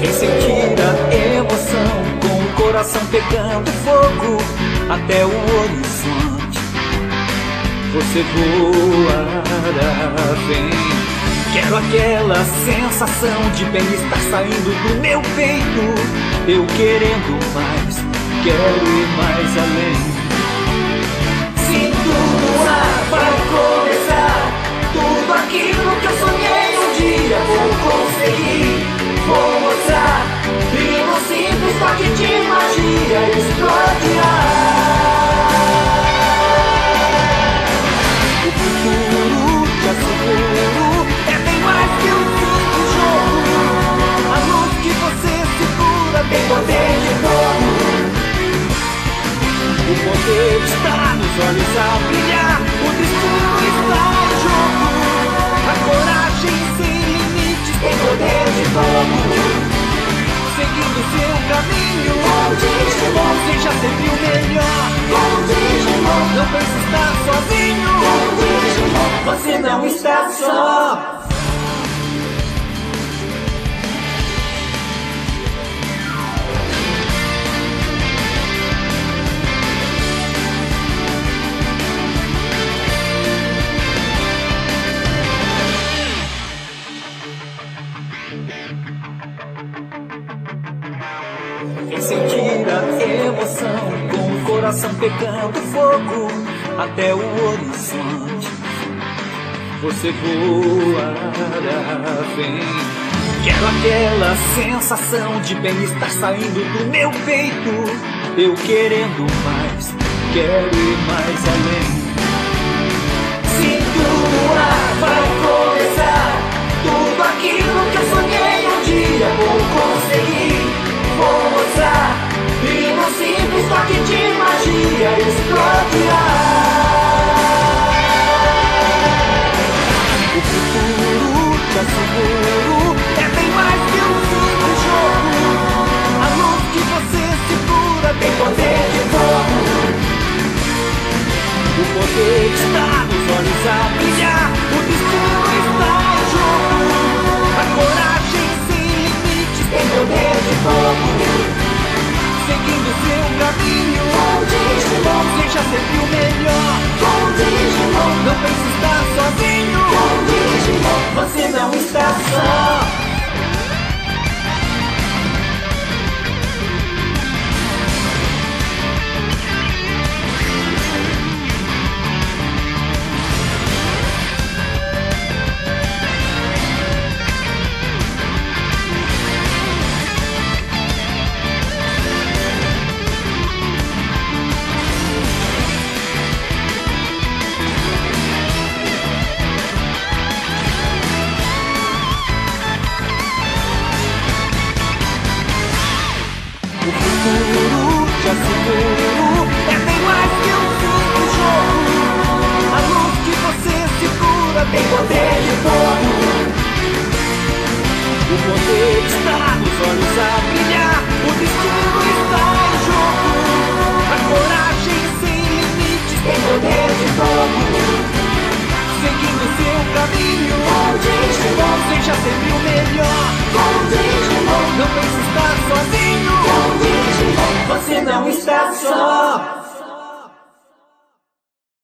Quem sentir a emoção, com o coração pegando fogo até o horizonte, você voará bem. Quero aquela sensação de bem-estar saindo do meu peito, eu querendo mais, quero ir mais além. Se tudo vai começar, tudo aquilo que eu sonhei um dia vou conseguir. Vou mostrar, e um simples toque de magia explodirá. O futuro já se deu. Tem poder de fogo. O poder está nos olhos ao brilhar. O destino está em jogo. A coragem sem limites. Tem poder de fogo. Seguindo seu caminho, com o Digimon, você já serviu melhor. Com o Digimon, não pensa estar sozinho. Com o Digimon, você não está só. Sentir a emoção, com o coração pegando fogo até o horizonte, você voará bem. Quero aquela sensação de bem-estar saindo do meu peito, eu querendo mais, quero ir mais além. Se tudo vai começar, tudo aquilo que eu sonhei um dia vou conseguir. Vou mostrar, e um simples toque de magia explodirá. O futuro já seguro, é bem mais que um simples jogo. A luz que você segura tem poder de fogo. O poder está nos olhos a brilhar, o destino está em jogo. A coragem sem limites tem poder de fogo. Seguindo seu caminho, com o Digimon, você já serviu melhor. Com o Digimon, não precisa estar sozinho. Com o Digimon, você não está só. Seguindo seu caminho, onde estiver.